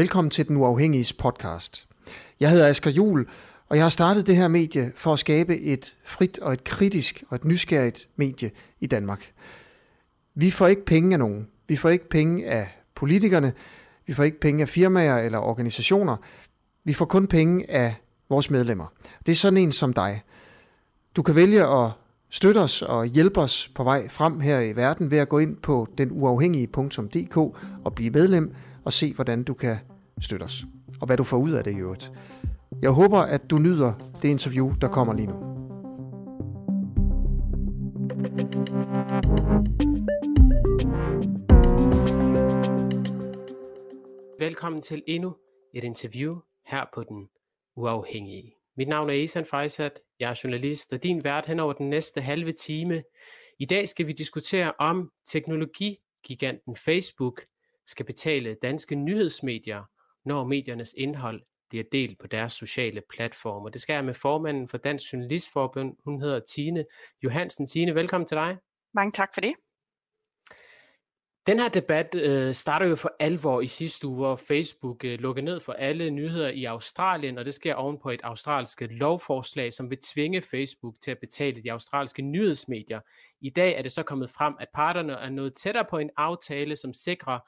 Velkommen til Den Uafhængiges podcast. Jeg hedder Asker Juhl, og jeg har startet det her medie for at skabe et frit og et kritisk og et nysgerrigt medie i Danmark. Vi får ikke penge af nogen. Vi får ikke penge af politikerne. Vi får ikke penge af firmaer eller organisationer. Vi får kun penge af vores medlemmer. Det er sådan en som dig. Du kan vælge at støtte os og hjælpe os på vej frem her i verden ved at gå ind på denuafhængige.dk og blive medlem og se, hvordan du kan støtte os. Og hvad du får ud af det i øvrigt. Jeg håber, at du nyder det interview, der kommer lige nu. Velkommen til endnu et interview her på Den Uafhængige. Mit navn er Ehsan Faizzad, jeg er journalist og din vært hen over den næste halve time. I dag skal vi diskutere, om teknologigiganten Facebook skal betale danske nyhedsmedier, når mediernes indhold bliver delt på deres sociale platforme. Det skal jeg med formanden for Dansk Journalistforbund, hun hedder Tine Johansen. Tine, velkommen til dig. Mange tak for det. Den her debat starter jo for alvor i sidste uge, hvor Facebook lukker ned for alle nyheder i Australien, og det sker ovenpå et australsk lovforslag, som vil tvinge Facebook til at betale de australske nyhedsmedier. I dag er det så kommet frem, at parterne er nået tættere på en aftale, som sikrer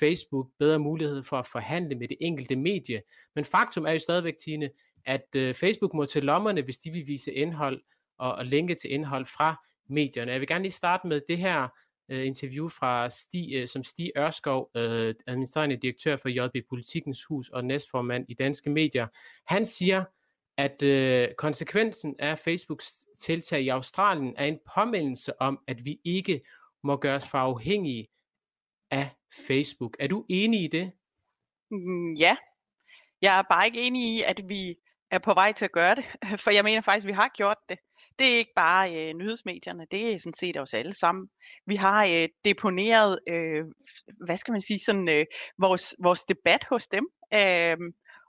Facebook bedre mulighed for at forhandle med det enkelte medie. Men faktum er jo stadigvæk, Tine, at Facebook må til lommerne, hvis de vil vise indhold og linke til indhold fra medierne. Jeg vil gerne lige starte med det her interview fra Stig Ørskov, administrerende direktør for JP Politikens Hus og næstformand i Danske Medier. Han siger, at konsekvensen af Facebooks tiltag i Australien er en påmeldelse om, at vi ikke må gøres for afhængige af Facebook. Er du enig i det? Ja. Jeg er bare ikke enig i, at vi er på vej til at gøre det, for jeg mener faktisk, at vi har gjort det. Det er ikke bare nyhedsmedierne, det er sådan set os alle sammen. Vi har deponeret, vores debat hos dem,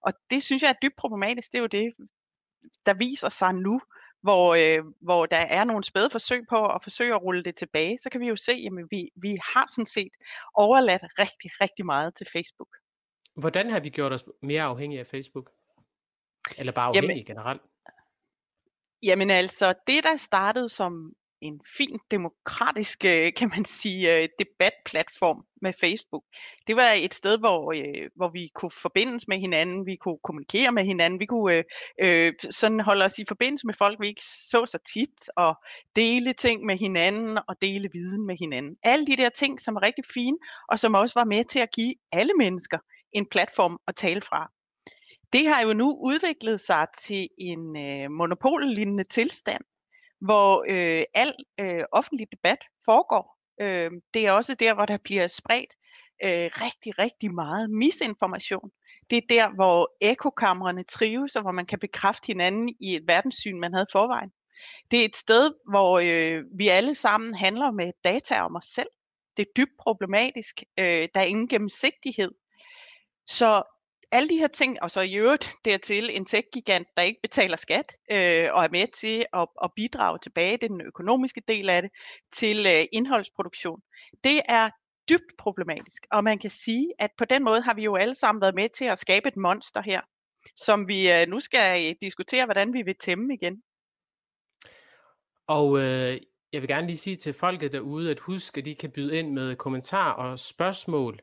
og det synes jeg er dybt problematisk. Det er jo det, der viser sig nu, hvor der er nogle spæde forsøg på at forsøge at rulle det tilbage. Så kan vi jo se, at vi har sådan set overladt rigtig, rigtig meget til Facebook. Hvordan har vi gjort os mere afhængige af Facebook? Eller bare afhængige generelt? Jamen altså, det der startede som en fin demokratisk, kan man sige, debatplatform med Facebook, det var et sted, hvor vi kunne forbindes med hinanden, vi kunne kommunikere med hinanden, vi kunne sådan holde os i forbindelse med folk, vi ikke så tit, og dele ting med hinanden, og dele viden med hinanden. Alle de der ting, som er rigtig fine, og som også var med til at give alle mennesker en platform at tale fra. Det har jo nu udviklet sig til en monopollignende tilstand, hvor al offentlig debat foregår. Det er også der, hvor der bliver spredt rigtig, rigtig meget misinformation. Det er der, hvor ekokamrene trives, og hvor man kan bekræfte hinanden i et verdenssyn, man havde forvejen. Det er et sted, hvor vi alle sammen handler med data om os selv. Det er dybt problematisk. Der er ingen gennemsigtighed. Så alle de her ting, og så i øvrigt dertil en tech-gigant, der ikke betaler skat, og er med til at bidrage tilbage, det er den økonomiske del af det, til indholdsproduktion. Det er dybt problematisk, og man kan sige, at på den måde har vi jo alle sammen været med til at skabe et monster her, som vi nu skal diskutere, hvordan vi vil tæmme igen. Og jeg vil gerne lige sige til folket derude, at husk, at de kan byde ind med kommentarer og spørgsmål.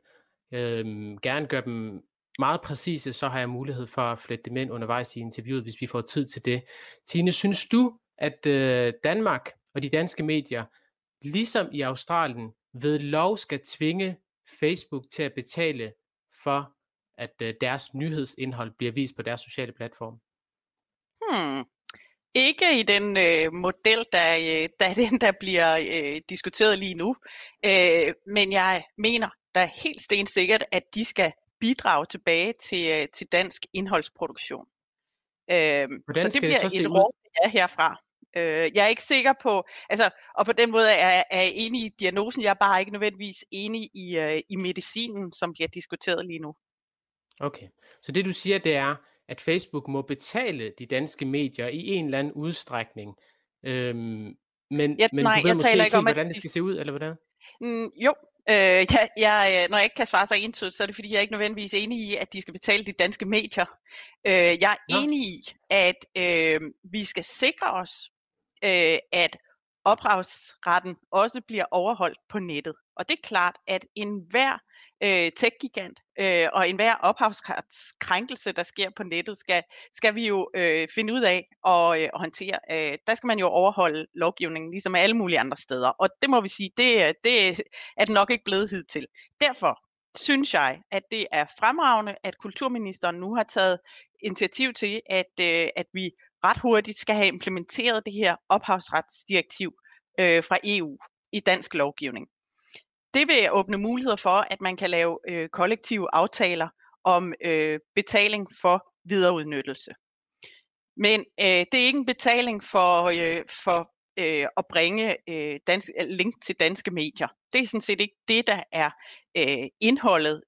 Gerne gør dem meget præcise, så har jeg mulighed for at flette dem ind undervejs i interviewet, hvis vi får tid til det. Tine, synes du, at Danmark og de danske medier, ligesom i Australien, ved lov skal tvinge Facebook til at betale for, at deres nyhedsindhold bliver vist på deres sociale platform? Ikke i den model, der er den, der bliver diskuteret lige nu. Men jeg mener, der er helt stensikkert, at de skal bidrage tilbage til dansk indholdsproduktion. Så det bliver så et råd herfra. Jeg er ikke sikker på, altså, og på den måde er jeg enig i diagnosen, jeg er bare ikke nødvendigvis enig i medicinen, som bliver diskuteret lige nu. Okay, så det du siger, det er, at Facebook må betale de danske medier i en eller anden udstrækning, men du ved måske ikke, hvordan det skal se ud, eller hvordan? Jo, Når jeg ikke kan svare så entydigt, så er det fordi, jeg er ikke nødvendigvis enig i, at de skal betale de danske medier. Jeg er enig i, at vi skal sikre os, at ophavsretten også bliver overholdt på nettet. Og det er klart, at enhver tech-gigant og enhver ophavskrænkelse, der sker på nettet, skal vi jo finde ud af og håndtere. Der skal man jo overholde lovgivningen, ligesom alle mulige andre steder. Og det må vi sige, det er det nok ikke blevet hidtil. Derfor synes jeg, at det er fremragende, at kulturministeren nu har taget initiativ til, at vi ret hurtigt skal have implementeret det her ophavsretsdirektiv fra EU i dansk lovgivning. Det vil åbne muligheder for, at man kan lave kollektive aftaler om betaling for videreudnyttelse. Men det er ikke en betaling for at bringe link til danske medier. Det er sådan set ikke det, der er indholdet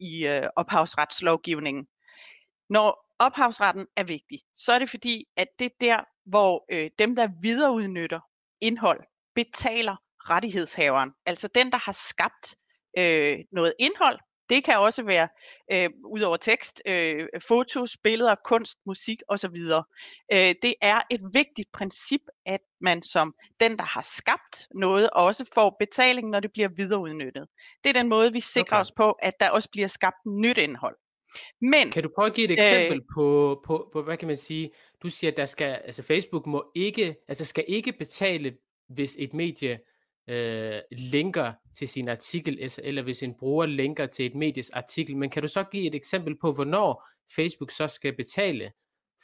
i ophavsretslovgivningen. Når ophavsretten er vigtig, så er det fordi, at det er der, hvor dem, der videreudnytter indhold, betaler rettighedshaveren, altså den, der har skabt noget indhold. Det kan også være, ud over tekst, fotos, billeder, kunst, musik osv. Det er et vigtigt princip, at man som den, der har skabt noget, også får betaling, når det bliver videreudnyttet. Det er den måde, vi sikrer os på, at der også bliver skabt nyt indhold. Men, kan du prøve at give et eksempel på, hvad kan man sige, du siger, at der skal, altså Facebook skal ikke betale, hvis et medie linker til sin artikel, eller hvis en bruger linker til et medies artikel, men kan du så give et eksempel på, hvornår Facebook så skal betale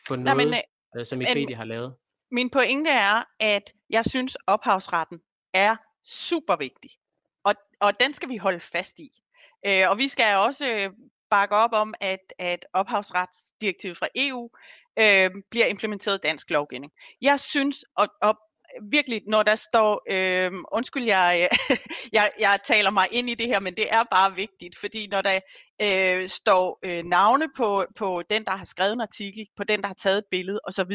for noget, som et medie har lavet? Min pointe er, at jeg synes, ophavsretten er super vigtig, og den skal vi holde fast i. Og vi skal også bakke op om, at ophavsretsdirektivet fra EU bliver implementeret i dansk lovgivning. Jeg synes, virkelig, når der står, undskyld, jeg taler mig ind i det her, men det er bare vigtigt, fordi når der står navne på den, der har skrevet en artikel, på den, der har taget et billede osv.,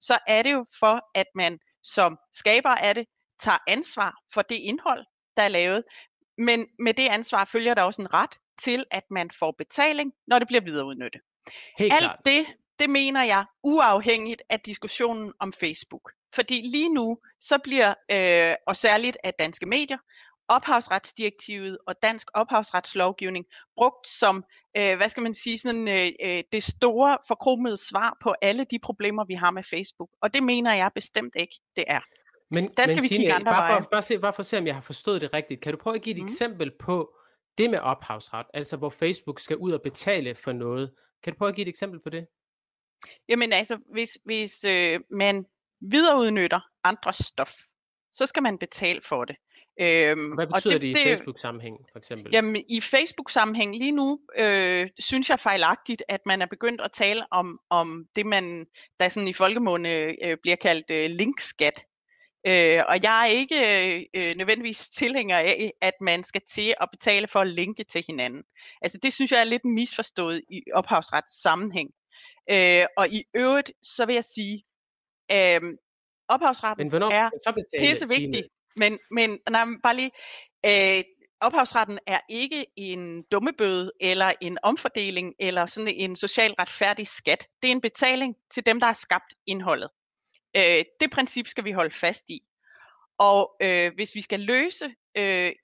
så er det jo for, at man som skaber af det, tager ansvar for det indhold, der er lavet. Men med det ansvar følger der også en ret til, at man får betaling, når det bliver videreudnyttet. Det mener jeg uafhængigt af diskussionen om Facebook. Fordi lige nu, så bliver, og særligt af danske medier, ophavsretsdirektivet og dansk ophavsretslovgivning brugt som, det store forkromede svar på alle de problemer, vi har med Facebook. Og det mener jeg bestemt ikke, det er. Men vi kigge andre veje. Bare for at se, om jeg har forstået det rigtigt. Kan du prøve at give et eksempel på det med ophavsret, altså hvor Facebook skal ud og betale for noget? Kan du prøve at give et eksempel på det? Jamen altså, hvis man videreudnytter andres stof, så skal man betale for det. Hvad betyder det i Facebook-sammenhæng, for eksempel? Jamen, i Facebook-sammenhæng lige nu, synes jeg fejlagtigt, at man er begyndt at tale om det, man der sådan i folkemunde bliver kaldt linkskat. Og jeg er ikke nødvendigvis tilhænger af, at man skal til at betale for at linke til hinanden. Altså, det synes jeg er lidt misforstået i ophavsrets sammenhæng. Og i øvrigt, så vil jeg sige, ophavsretten er pissevigtig, ophavsretten er ikke en dummebøde eller en omfordeling eller sådan en socialt retfærdig skat. Det er en betaling til dem, der har skabt indholdet. Det princip skal vi holde fast i. Og hvis vi skal løse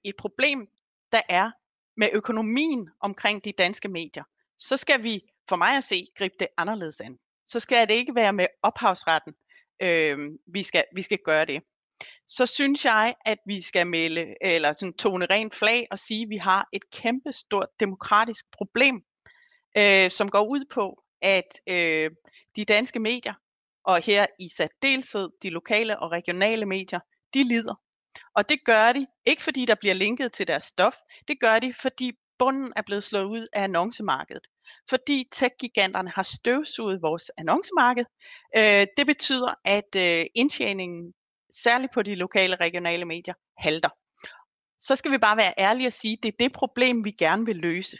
et problem, der er med økonomien omkring de danske medier, så skal vi for mig at se gribe det anderledes an. Så skal det ikke være med ophavsretten, vi skal gøre det. Så synes jeg, at vi skal melde eller sådan tone rent flag og sige, at vi har et kæmpe stort demokratisk problem, som går ud på, at de danske medier, og her i særdeleshed de lokale og regionale medier, de lider. Og det gør de ikke, fordi der bliver linket til deres stof. Det gør de, fordi bunden er blevet slået ud af annoncemarkedet. Fordi tech-giganterne har støvsuget vores annoncemarked. Det betyder, at indtjeningen, særligt på de lokale og regionale medier, halter. Så skal vi bare være ærlige og sige, at det er det problem, vi gerne vil løse.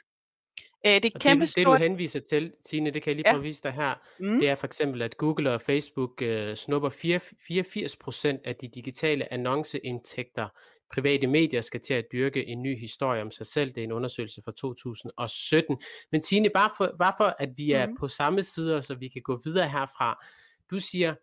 Det du henviser til, Tine, det kan jeg lige prøve at vise dig her. Det er for eksempel, at Google og Facebook snupper 84% af de digitale annonceindtægter Private medier skal til at dyrke en ny historie om sig selv. Det er en undersøgelse fra 2017. Men Tine, bare for at vi er på samme side, så vi kan gå videre herfra. Du siger,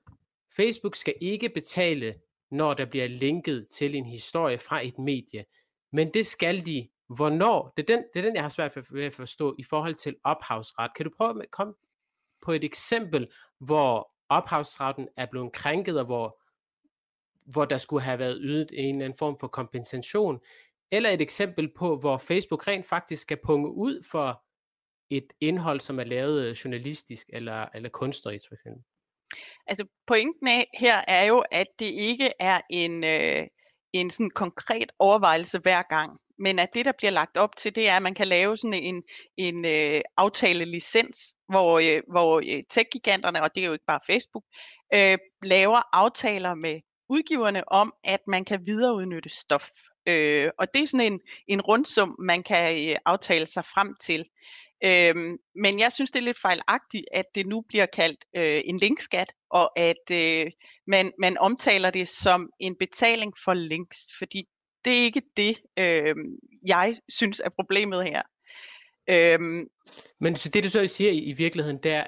Facebook skal ikke betale, når der bliver linket til en historie fra et medie. Men det skal de. Hvornår? Det er den, jeg har svært ved at forstå i forhold til ophavsret. Kan du prøve at komme på et eksempel, hvor ophavsretten er blevet krænket, og hvor der skulle have været ydet en eller anden form for kompensation, eller et eksempel på, hvor Facebook rent faktisk skal punge ud for et indhold, som er lavet journalistisk eller kunstnerisk for eksempel? Altså pointen her er jo, at det ikke er en sådan konkret overvejelse hver gang, men at det, der bliver lagt op til, det er, at man kan lave sådan en aftalelicens, hvor tech-giganterne, og det er jo ikke bare Facebook, laver aftaler med udgiverne om, at man kan videreudnytte stof. Og det er sådan en rundsum, man kan aftale sig frem til. Men jeg synes, det er lidt fejlagtigt, at det nu bliver kaldt en linkskat, og at man omtaler det som en betaling for links, fordi det er ikke det, jeg synes er problemet her. Men så det, du så siger i virkeligheden, det er,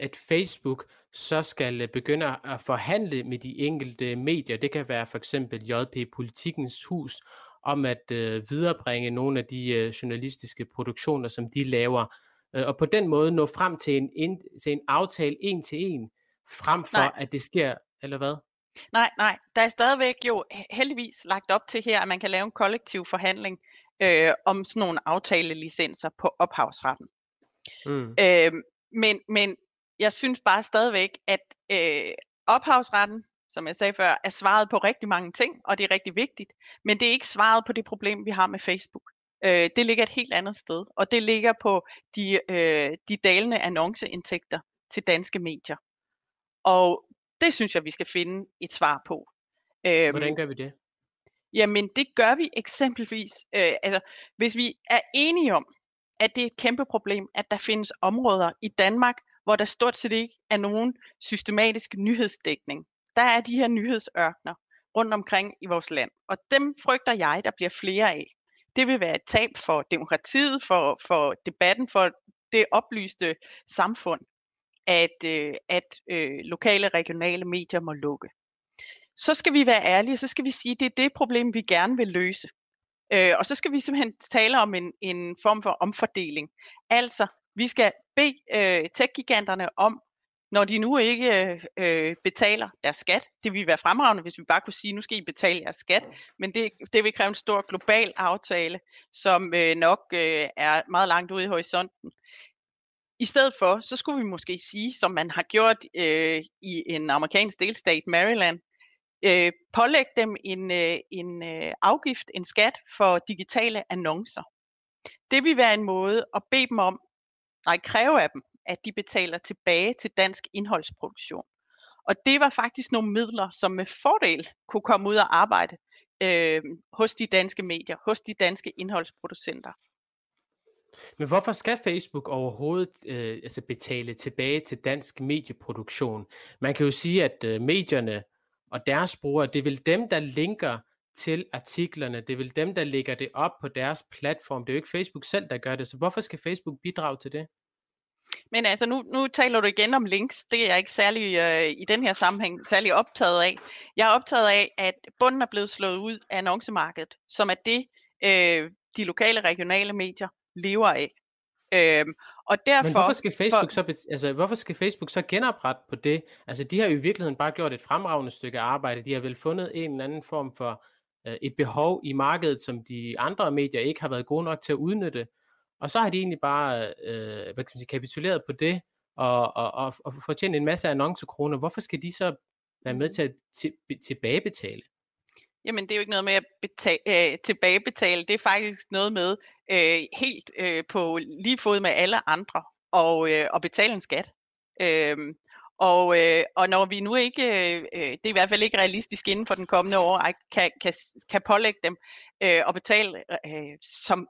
at Facebook så skal begynde at forhandle med de enkelte medier. Det kan være for eksempel JP Politikens Hus, om at viderebringe nogle af de journalistiske produktioner, som de laver. Og på den måde nå frem til en aftale en til en, frem for at det sker, eller hvad? Nej, der er stadigvæk jo heldigvis lagt op til her, at man kan lave en kollektiv forhandling om sådan nogle aftalelicenser på ophavsretten. Men jeg synes bare stadigvæk, at ophavsretten, som jeg sagde før, er svaret på rigtig mange ting, og det er rigtig vigtigt, men det er ikke svaret på det problem, vi har med Facebook. Det ligger et helt andet sted, og det ligger på de dalende annonceindtægter til danske medier. Og det synes jeg, vi skal finde et svar på. Hvordan gør vi det? Jamen, det gør vi eksempelvis, hvis vi er enige om, at det er et kæmpe problem, at der findes områder i Danmark, hvor der stort set ikke er nogen systematisk nyhedsdækning. Der er de her nyhedsørkner rundt omkring i vores land, og dem frygter jeg, der bliver flere af. Det vil være et tab for demokratiet, for debatten, for det oplyste samfund, at lokale og regionale medier må lukke. Så skal vi være ærlige, så skal vi sige, at det er det problem, vi gerne vil løse. Og så skal vi simpelthen tale om en form for omfordeling. Altså, vi skal bede tech-giganterne om, når de nu ikke betaler deres skat, det ville være fremragende, hvis vi bare kunne sige, nu skal I betale jeres skat, men det vil kræve en stor global aftale, som nok er meget langt ude i horisonten. I stedet for, så skulle vi måske sige, som man har gjort i en amerikansk delstat, Maryland, pålægge dem en afgift, en skat for digitale annoncer. Det vil være en måde at bede dem om, kræve af dem, at de betaler tilbage til dansk indholdsproduktion. Og det var faktisk nogle midler, som med fordel kunne komme ud og arbejde hos de danske medier, hos de danske indholdsproducenter. Men hvorfor skal Facebook overhovedet betale tilbage til dansk medieproduktion? Man kan jo sige, at medierne og deres brugere, det er vel dem, der linker til artiklerne, det er vel dem, der lægger det op på deres platform. Det er jo ikke Facebook selv, der gør det, så hvorfor skal Facebook bidrage til det? Men altså, nu taler du igen om links. Det er jeg ikke særlig i den her sammenhæng særlig optaget af. Jeg er optaget af, at bunden er blevet slået ud af annoncemarkedet, som er det, de lokale regionale medier lever af. Og derfor, men hvorfor skal Facebook så genoprette på det? Altså, de har jo i virkeligheden bare gjort et fremragende stykke arbejde. De har vel fundet en eller anden form for et behov i markedet, som de andre medier ikke har været gode nok til at udnytte. Og så har de egentlig bare kapituleret på det og fortjent en masse annoncekroner. Hvorfor skal de så være med til at tilbagebetale? Jamen, det er jo ikke noget med at tilbagebetale. Det er faktisk noget med helt på lige fod med alle andre og betale en skat. Og når vi nu ikke, det er i hvert fald ikke realistisk inden for den kommende år, kan pålægge dem og betale,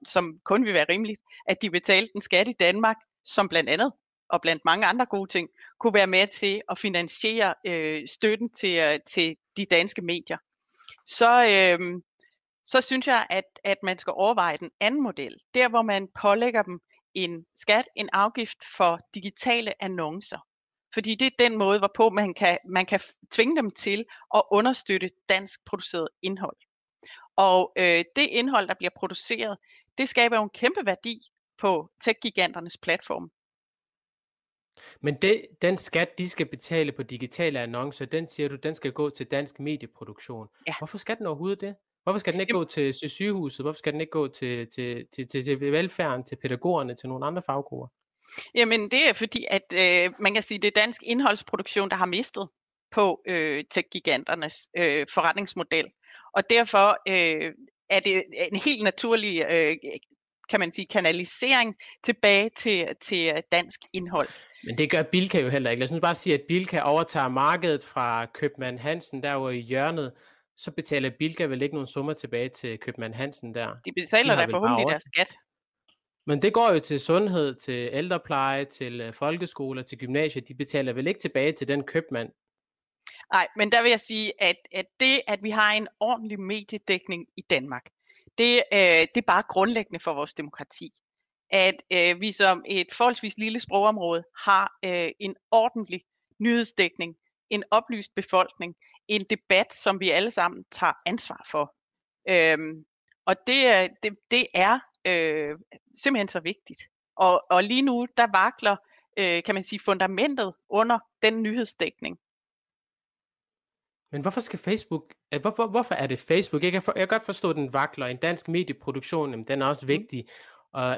som kun vil være rimeligt, at de betalte en skat i Danmark, som blandt andet, og blandt mange andre gode ting, kunne være med til at finansiere støtten til de danske medier. Så, så synes jeg, at man skal overveje den anden model. Der, hvor man pålægger dem en skat, en afgift for digitale annoncer. Fordi det er den måde, hvorpå man kan tvinge dem til at understøtte dansk produceret indhold. Og det indhold, der bliver produceret, det skaber jo en kæmpe værdi på tech-giganternes platform. Men den skat, de skal betale på digitale annoncer, den siger du, den skal gå til dansk medieproduktion. Ja. Hvorfor skal den overhovedet det? Hvorfor skal den ikke gå til sygehuset? Hvorfor skal den ikke gå til velfærden, til pædagogerne, til nogle andre faggrupper? Jamen det er fordi, at man kan sige, det er dansk indholdsproduktion, der har mistet på tech-giganternes forretningsmodel. Og derfor er det en helt naturlig kan man sige, kanalisering tilbage til dansk indhold. Men det gør Bilka jo heller ikke. Lad os nu bare sige, at Bilka overtager markedet fra Købmand Hansen derovre i hjørnet. Så betaler Bilka vel ikke nogen summer tilbage til Købmand Hansen der? De betaler der forhåbentlig deres skat. Men det går jo til sundhed, til ældrepleje, til folkeskoler, til gymnasier. De betaler vel ikke tilbage til den købmand? Nej, men der vil jeg sige, at det, at vi har en ordentlig mediedækning i Danmark, det er bare grundlæggende for vores demokrati. At vi som et forholdsvis lille sprogområde har en ordentlig nyhedsdækning, en oplyst befolkning, en debat, som vi alle sammen tager ansvar for. Og det er simpelthen så vigtigt. Og lige nu, der vakler, kan man sige, fundamentet under den nyhedsdækning. Men hvorfor skal Facebook, hvorfor er det Facebook? Jeg kan godt forstå, at den vakler. En dansk medieproduktion, jamen, den er også vigtig.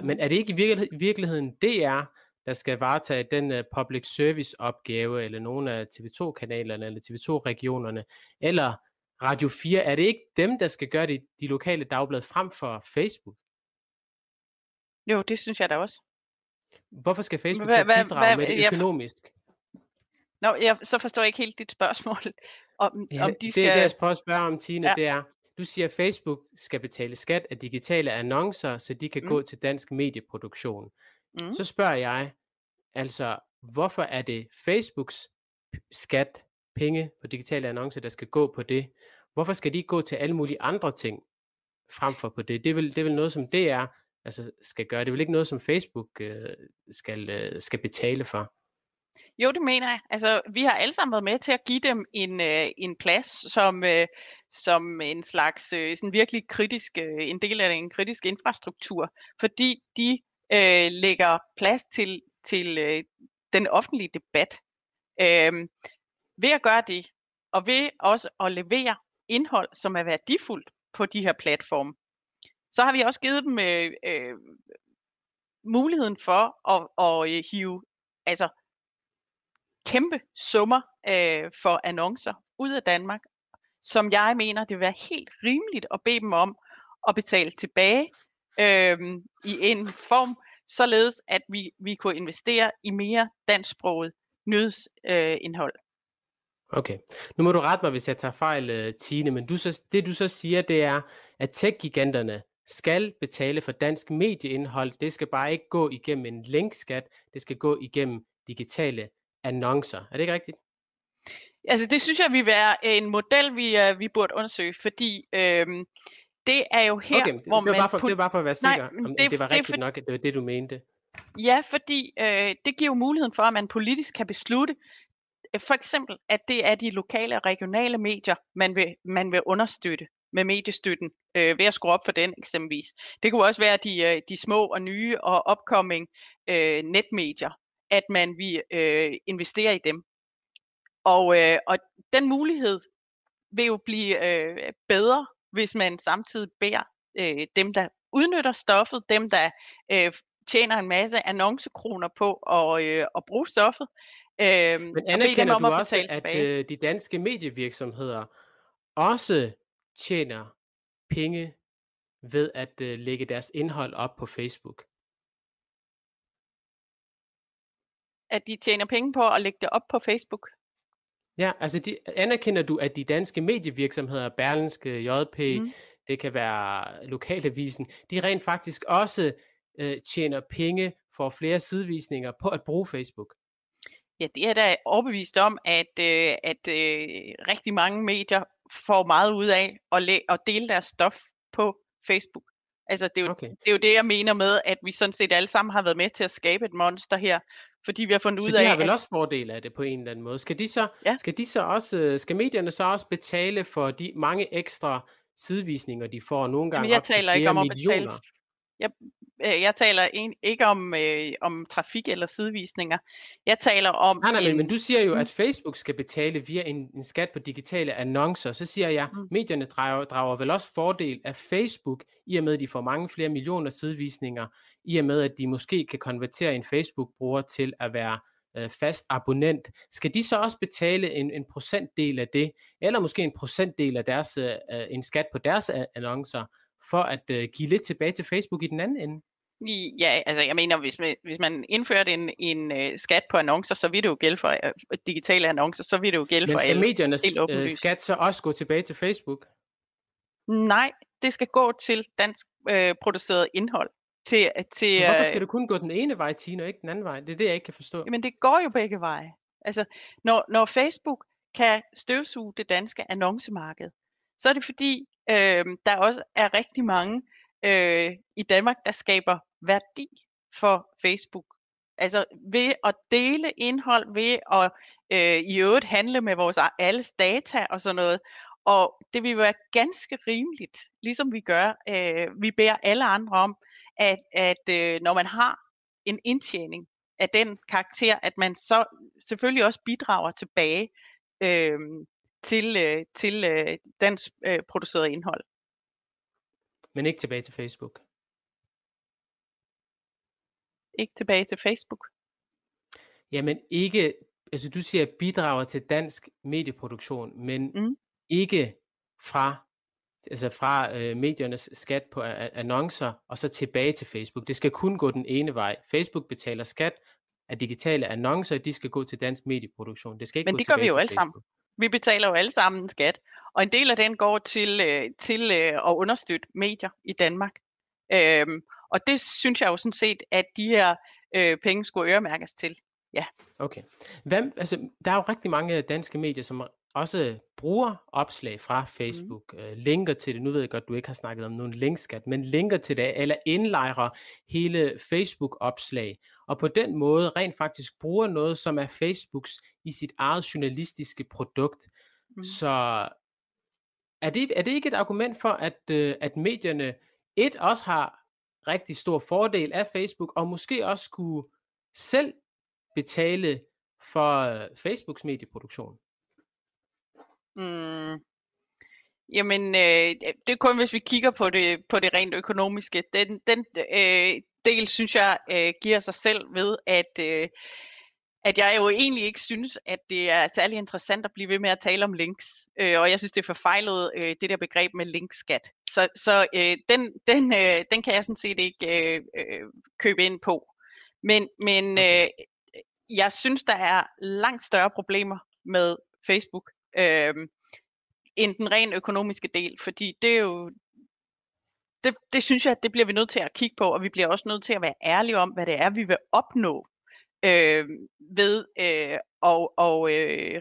Men er det ikke i virkeligheden DR, der skal varetage den public service opgave, eller nogle af TV2-kanalerne, eller TV2-regionerne, eller Radio 4? Er det ikke dem, der skal gøre det, de lokale dagblad frem for Facebook? Jo, det synes jeg da også. Hvorfor skal Facebook bidrage med det økonomisk? Nå, så forstår jeg ikke helt dit spørgsmål. Om de skal... Det er det, jeg prøver at spørge om, Tine, ja. Det er, du siger, at Facebook skal betale skat af digitale annoncer, så de kan gå til dansk medieproduktion. Så spørger jeg, altså, hvorfor er det Facebooks skat, penge på digitale annoncer, der skal gå på det? Hvorfor skal de gå til alle mulige andre ting frem for på det? Det er vel noget, som DR altså skal gøre. Det er vel ikke noget, som Facebook skal betale for? Jo, det mener jeg. Altså, vi har alle sammen været med til at give dem en plads som en slags sådan virkelig kritisk, en del af en kritisk infrastruktur, fordi de lægger plads til den offentlige debat. Ved at gøre det, og ved også at levere indhold, som er værdifuldt på de her platforme, så har vi også givet dem muligheden for at hive altså kæmpe summer for annoncer ud af Danmark, som jeg mener, det vil være helt rimeligt at bede dem om at betale tilbage i en form, således at vi kunne investere i mere dansksproget nyhedsindhold. Okay, nu må du rette mig, hvis jeg tager fejl, Tine, men det du så siger, det er, at tech-giganterne skal betale for dansk medieindhold. Det skal bare ikke gå igennem en linkskat, det skal gå igennem digitale annoncer. Er det ikke rigtigt? Altså det synes jeg vil være en model, vi burde undersøge, fordi det er jo her, okay, hvor man... Det var bare for at være sikker, om det var rigtigt nok, at det var det, du mente. Ja, fordi det giver jo muligheden for, at man politisk kan beslutte, for eksempel, at det er de lokale og regionale medier, man vil understøtte med mediestøtten, ved at skrue op for den eksempelvis. Det kunne også være de små og nye og opkommende netmedier, at man vil investere i dem. Og den mulighed vil jo blive bedre, hvis man samtidig beder dem, der udnytter stoffet, dem, der tjener en masse annoncekroner på at bruge stoffet. Men anerkender du også, at de danske medievirksomheder også tjener penge ved at lægge deres indhold op på Facebook? At de tjener penge på at lægge det op på Facebook? Ja, altså anerkender du, at de danske medievirksomheder, Berlingske, JP, det kan være Lokalavisen, de rent faktisk også tjener penge for flere sidevisninger på at bruge Facebook? Ja, det er da overbevist om, at rigtig mange medier får meget ud af at dele deres stof på Facebook. Altså det er, jo, okay. Det er jo det, jeg mener med, at vi sådan set alle sammen har været med til at skabe et monster her, fordi vi har fundet ud af... Så de har vel også fordele af det på en eller anden måde. Skal medierne så også betale for de mange ekstra sidevisninger, de får nogle gange op til flere millioner? Jeg taler ikke om trafik eller sidevisninger. Jeg taler om... Men du siger jo, at Facebook skal betale via en skat på digitale annoncer. Så siger jeg, medierne drager vel også fordel af Facebook, i og med, at de får mange flere millioner sidevisninger, i og med, at de måske kan konvertere en Facebook-bruger til at være fast abonnent. Skal de så også betale en procentdel af det, eller måske en procentdel af deres, en skat på deres annoncer, for at give lidt tilbage til Facebook i den anden ende? Ja, altså jeg mener, hvis man indførte en skat på annoncer, så vil det jo gælde for digitale annoncer, så vil det jo gælde for alle. Men skal mediernes skat så også gå tilbage til Facebook? Nej, det skal gå til dansk produceret indhold. Men hvorfor skal det kun gå den ene vej, Tine, og ikke den anden vej? Det er det, jeg ikke kan forstå. Men det går jo begge veje. Altså, når Facebook kan støvsuge det danske annoncemarked, så er det fordi, der også er rigtig mange i Danmark, der skaber værdi for Facebook. Altså ved at dele indhold, ved at i øvrigt handle med vores alles data og sådan noget. Og det vil være ganske rimeligt, ligesom vi gør. Vi beder alle andre om, at når man har en indtjening af den karakter, at man så selvfølgelig også bidrager tilbage til dansk produceret indhold. Men ikke tilbage til Facebook? Ikke tilbage til Facebook? Jamen ikke, altså du siger bidrager til dansk medieproduktion, men ikke fra mediernes skat på annoncer, og så tilbage til Facebook. Det skal kun gå den ene vej. Facebook betaler skat af digitale annoncer, de skal gå til dansk medieproduktion. Det skal ikke gå tilbage til Facebook. Men det gør vi jo alle sammen. Vi betaler jo alle sammen skat, og en del af den går til at understøtte medier i Danmark. Og det synes jeg jo sådan set, at de her penge skulle øremærkes til. Ja. Okay. Der er jo rigtig mange danske medier, som også bruger opslag fra Facebook, linker til det. Nu ved jeg godt, du ikke har snakket om nogen linkskat, men linker til det, eller indlejrer hele Facebook-opslag. Og på den måde rent faktisk bruger noget, som er Facebooks i sit eget journalistiske produkt. Så er det ikke et argument for, at medierne også har rigtig stor fordel af Facebook, og måske også skulle selv betale for Facebooks medieproduktion? Jamen, det er kun, hvis vi kigger på det rent økonomiske. Den del, synes jeg, giver sig selv ved, at jeg jo egentlig ikke synes, at det er særlig interessant at blive ved med at tale om links. Og jeg synes, det er forfejlet, det der begreb med linkskat. Så den kan jeg sådan set ikke købe ind på. Men jeg synes, der er langt større problemer med Facebook end den ren økonomiske del, fordi det er jo det synes jeg, at det bliver vi nødt til at kigge på, og vi bliver også nødt til at være ærlige om, hvad det er, vi vil opnå ved at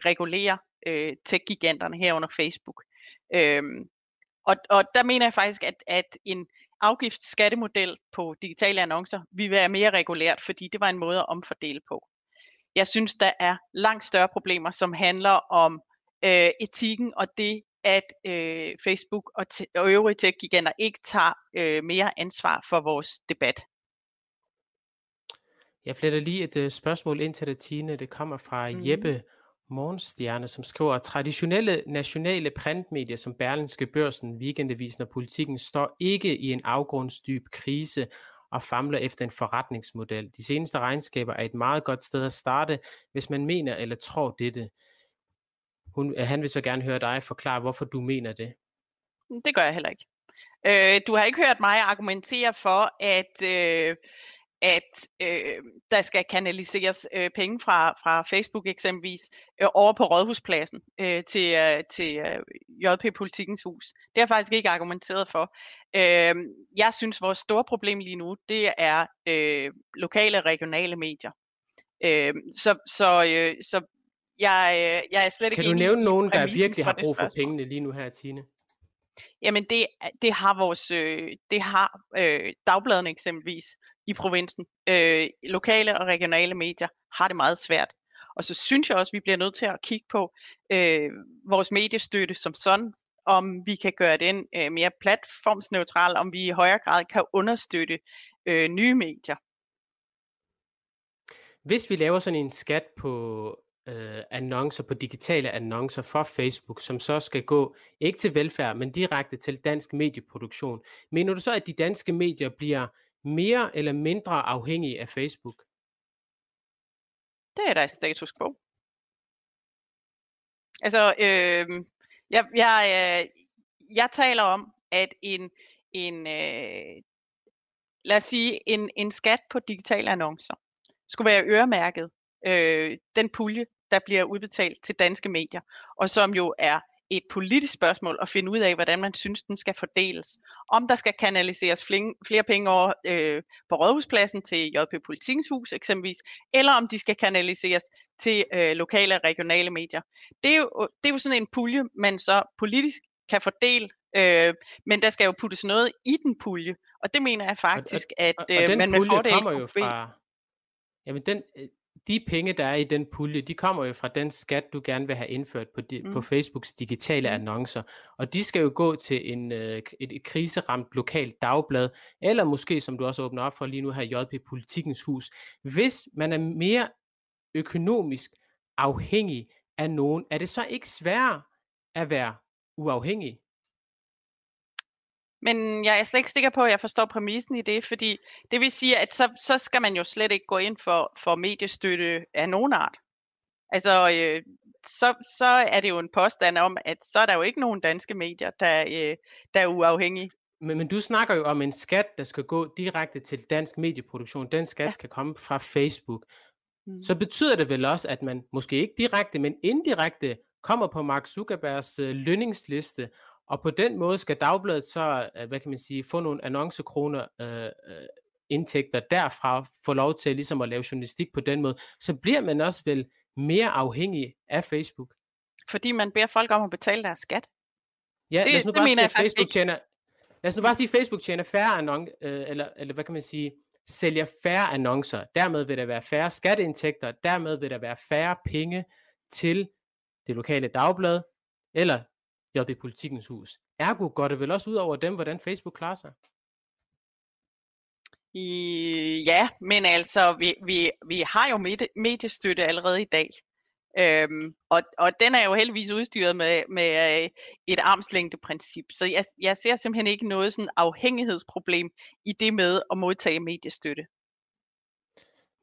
regulere tech-giganterne herunder Facebook. Og der mener jeg faktisk, at en afgiftsskattemodel på digitale annoncer vil være mere regulært, fordi det var en måde at omfordele på. Jeg synes, der er langt større problemer, som handler om etikken og det, at Facebook og øvrige tech-giganter ikke tager mere ansvar for vores debat. Jeg fletter lige et spørgsmål ind til dig, Tine. Det kommer fra Jeppe Mønstjerne, som skriver: traditionelle nationale printmedier som Berlingske, Børsen, Weekendavisen og Politikken står ikke i en afgrundsdyb krise og famler efter en forretningsmodel. De seneste regnskaber er et meget godt sted at starte, hvis man mener eller tror dette. Han vil så gerne høre dig forklare, hvorfor du mener det. Det gør jeg heller ikke. Du har ikke hørt mig argumentere for, at der skal kanaliseres penge fra Facebook eksempelvis over på Rådhuspladsen til JP Politikens Hus. Det har jeg faktisk ikke argumenteret for. Jeg synes, vores store problem lige nu, det er lokale og regionale medier. Så jeg er slet ikke enig. Kan du nævne nogen, der virkelig har brug for pengene lige nu her, Tine? Jamen det har vores, det har dagbladene eksempelvis i provinsen. Lokale og regionale medier har det meget svært. Og så synes jeg også, at vi bliver nødt til at kigge på vores mediestøtte som sådan, om vi kan gøre den mere platformsneutral, om vi i højere grad kan understøtte nye medier. Hvis vi laver sådan en skat på annoncer, på digitale annoncer fra Facebook, som så skal gå ikke til velfærd, men direkte til dansk medieproduktion, mener du så, at de danske medier bliver mere eller mindre afhængige af Facebook? Det er da status quo. Altså, jeg taler om, at lad os sige, en skat på digitale annoncer skulle være øremærket den pulje, der bliver udbetalt til danske medier, og som jo er et politisk spørgsmål at finde ud af, hvordan man synes, den skal fordeles. Om der skal kanaliseres flere penge over på Rådhuspladsen til JP Politikens Hus eksempelvis, eller om de skal kanaliseres til lokale og regionale medier. Det er jo sådan en pulje, man så politisk kan fordele, men der skal jo puttes noget i den pulje, og det mener jeg faktisk, at man med fordel kunne bede. Jamen de penge, der er i den pulje, de kommer jo fra den skat, du gerne vil have indført på Facebooks digitale annoncer. Og de skal jo gå til et kriseramt lokalt dagblad, eller måske, som du også åbner op for lige nu her, JP Politikens Hus. Hvis man er mere økonomisk afhængig af nogen, er det så ikke sværere at være uafhængig? Men jeg er slet ikke sikker på, at jeg forstår præmissen i det, fordi det vil sige, at så skal man jo slet ikke gå ind for mediestøtte af nogen art. Altså, så er det jo en påstand om, at så er der jo ikke nogen danske medier, der er uafhængige. Men du snakker jo om en skat, der skal gå direkte til dansk medieproduktion. Den skat skal komme fra Facebook. Så betyder det vel også, at man måske ikke direkte, men indirekte kommer på Mark Zuckerbergs lønningsliste. Og på den måde skal dagbladet så, hvad kan man sige, få nogle annoncekroner indtægter derfra, få lov til ligesom at lave journalistik på den måde, så bliver man også vel mere afhængig af Facebook. Fordi man beder folk om at betale deres skat. Ja, det, lad os nu bare sige, at Facebook tjener, færre annoncer, eller hvad kan man sige, sælger færre annoncer. Dermed vil der være færre skatteindtægter, dermed vil der være færre penge til det lokale dagblad, eller JP Politikens Hus. Ergo går det vel også ud over dem, hvordan Facebook klarer sig? Ja, men altså, vi har jo mediestøtte allerede i dag. Og den er jo heldigvis udstyret med et armslængdeprincip. Så jeg ser simpelthen ikke noget sådan afhængighedsproblem i det med at modtage mediestøtte.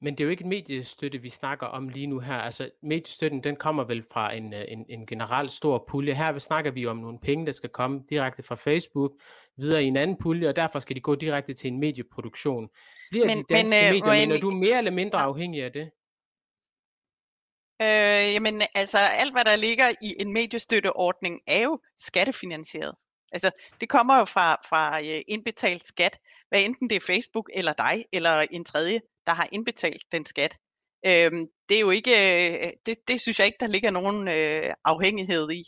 Men det er jo ikke mediestøtte, vi snakker om lige nu her. Altså mediestøtten, den kommer vel fra en generelt stor pulje. Her snakker vi om nogle penge, der skal komme direkte fra Facebook, videre i en anden pulje, og derfor skal de gå direkte til en medieproduktion. Bliver de danske medier, når du er mere eller mindre afhængig af det? Jamen altså, alt hvad der ligger i en mediestøtteordning er jo skattefinansieret. Altså, det kommer jo fra indbetalt skat, hvad enten det er Facebook eller dig, eller en tredje, der har indbetalt den skat. Det er jo ikke, det synes jeg ikke, der ligger nogen afhængighed i.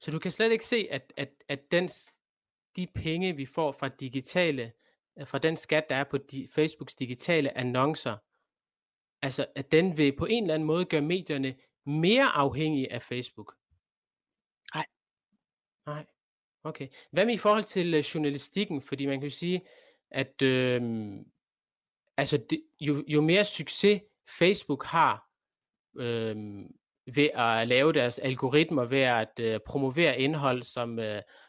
Så du kan slet ikke se, at de penge, vi får fra den skat, der er på Facebooks digitale annoncer, altså at den vil på en eller anden måde gøre medierne mere afhængige af Facebook? Nej. Okay. Hvad med i forhold til journalistikken? Fordi man kan jo sige, at jo mere succes Facebook har ved at lave deres algoritmer, ved at promovere indhold,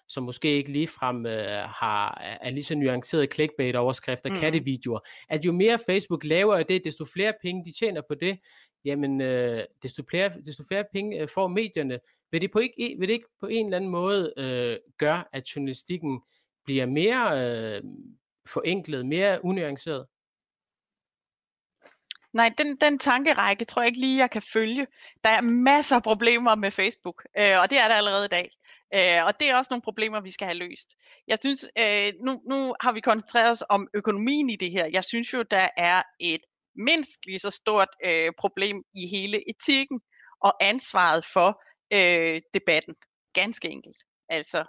som måske ikke ligefrem er lige så nuancerede clickbait-overskrifter, kattevideoer, at jo mere Facebook laver det, desto flere penge de tjener på det, jamen desto flere penge får medierne. Vil det ikke på en eller anden måde gøre, at journalistikken bliver mere forenklet, mere unuanceret? Nej, den tankerække tror jeg ikke lige, jeg kan følge. Der er masser af problemer med Facebook, og det er der allerede i dag. Og det er også nogle problemer, vi skal have løst. Jeg synes, nu har vi koncentreret os om økonomien i det her. Jeg synes jo, der er et mindst lige så stort problem i hele etikken og ansvaret for debatten. Ganske enkelt. Altså,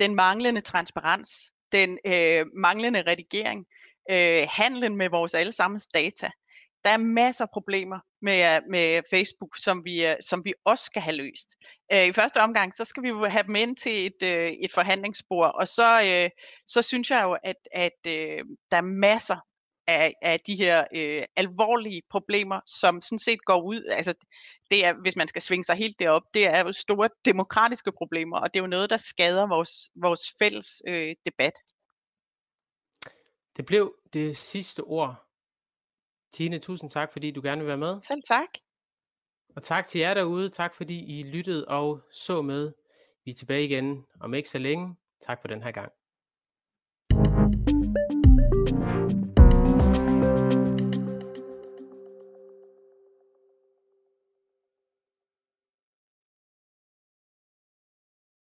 den manglende transparens, den manglende redigering, handlen med vores allesammens data. Der er masser af problemer med Facebook, som vi også skal have løst. I første omgang, så skal vi jo have dem ind til et forhandlingsspor, og så synes jeg jo, at der er masser af de her alvorlige problemer, som sådan set går ud. Altså, det er, hvis man skal svinge sig helt derop, det er jo store demokratiske problemer, og det er jo noget, der skader vores fælles debat. Det blev det sidste ord. Tine, tusind tak, fordi du gerne vil være med. Selv tak. Og tak til jer derude. Tak, fordi I lyttede og så med. Vi er tilbage igen om ikke så længe. Tak for den her gang.